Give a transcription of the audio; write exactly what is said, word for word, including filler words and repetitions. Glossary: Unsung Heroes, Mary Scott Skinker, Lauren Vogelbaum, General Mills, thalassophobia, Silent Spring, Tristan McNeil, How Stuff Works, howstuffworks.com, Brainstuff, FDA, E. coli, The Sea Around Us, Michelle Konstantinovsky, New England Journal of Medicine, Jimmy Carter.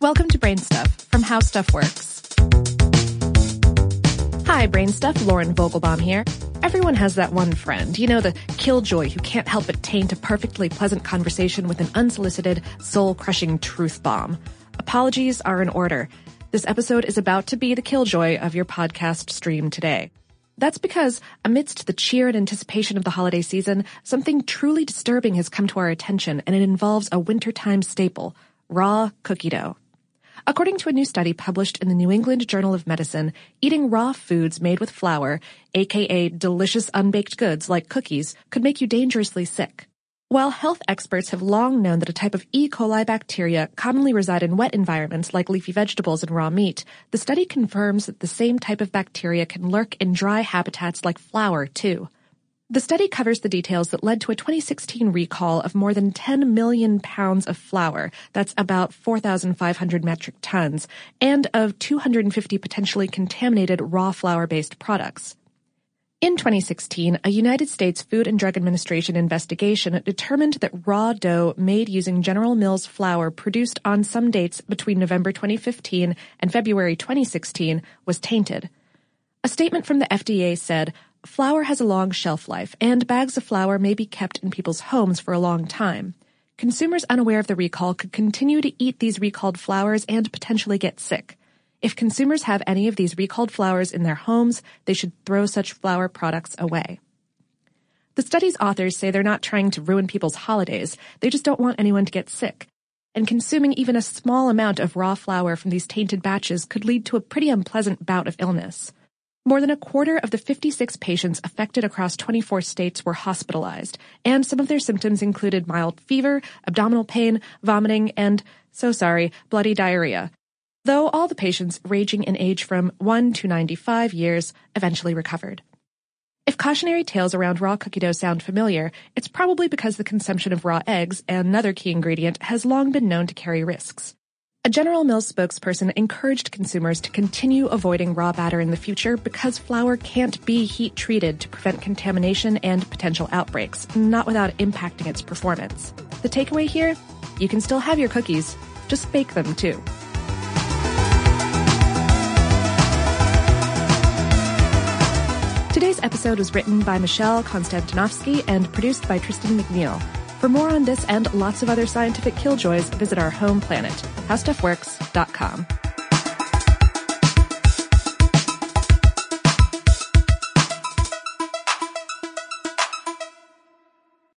Welcome to Brainstuff from How Stuff Works. Hi, Brainstuff. Lauren Vogelbaum here. Everyone has that one friend, you know, the killjoy who can't help but taint a perfectly pleasant conversation with an unsolicited, soul-crushing truth bomb. Apologies are in order. This episode is about to be the killjoy of your podcast stream today. That's because amidst the cheer and anticipation of the holiday season, something truly disturbing has come to our attention, and it involves a wintertime staple, raw cookie dough. According to a new study published in the New England Journal of Medicine, eating raw foods made with flour, aka delicious unbaked goods like cookies, could make you dangerously sick. While health experts have long known that a type of E. coli bacteria commonly reside in wet environments like leafy vegetables and raw meat, the study confirms that the same type of bacteria can lurk in dry habitats like flour, too. The study covers the details that led to a twenty sixteen recall of more than ten million pounds of flour, that's about four thousand five hundred metric tons, and of two hundred fifty potentially contaminated raw flour-based products. In twenty sixteen, a United States Food and Drug Administration investigation determined that raw dough made using General Mills flour produced on some dates between November twenty fifteen and February twenty sixteen was tainted. A statement from the F D A said, "Flour has a long shelf life, and bags of flour may be kept in people's homes for a long time. Consumers unaware of the recall could continue to eat these recalled flours and potentially get sick. If consumers have any of these recalled flours in their homes, they should throw such flour products away." The study's authors say they're not trying to ruin people's holidays, they just don't want anyone to get sick. And consuming even a small amount of raw flour from these tainted batches could lead to a pretty unpleasant bout of illness. More than a quarter of the fifty-six patients affected across twenty-four states were hospitalized, and some of their symptoms included mild fever, abdominal pain, vomiting, and, so sorry, bloody diarrhea. Though all the patients, ranging in age from one to ninety-five years, eventually recovered. If cautionary tales around raw cookie dough sound familiar, it's probably because the consumption of raw eggs, another key ingredient, has long been known to carry risks. A General Mills spokesperson encouraged consumers to continue avoiding raw batter in the future because flour can't be heat-treated to prevent contamination and potential outbreaks, not without impacting its performance. The takeaway here? You can still have your cookies, just bake them too. Today's episode was written by Michelle Konstantinovsky and produced by Tristan McNeil. For more on this and lots of other scientific killjoys, visit our home planet, how stuff works dot com.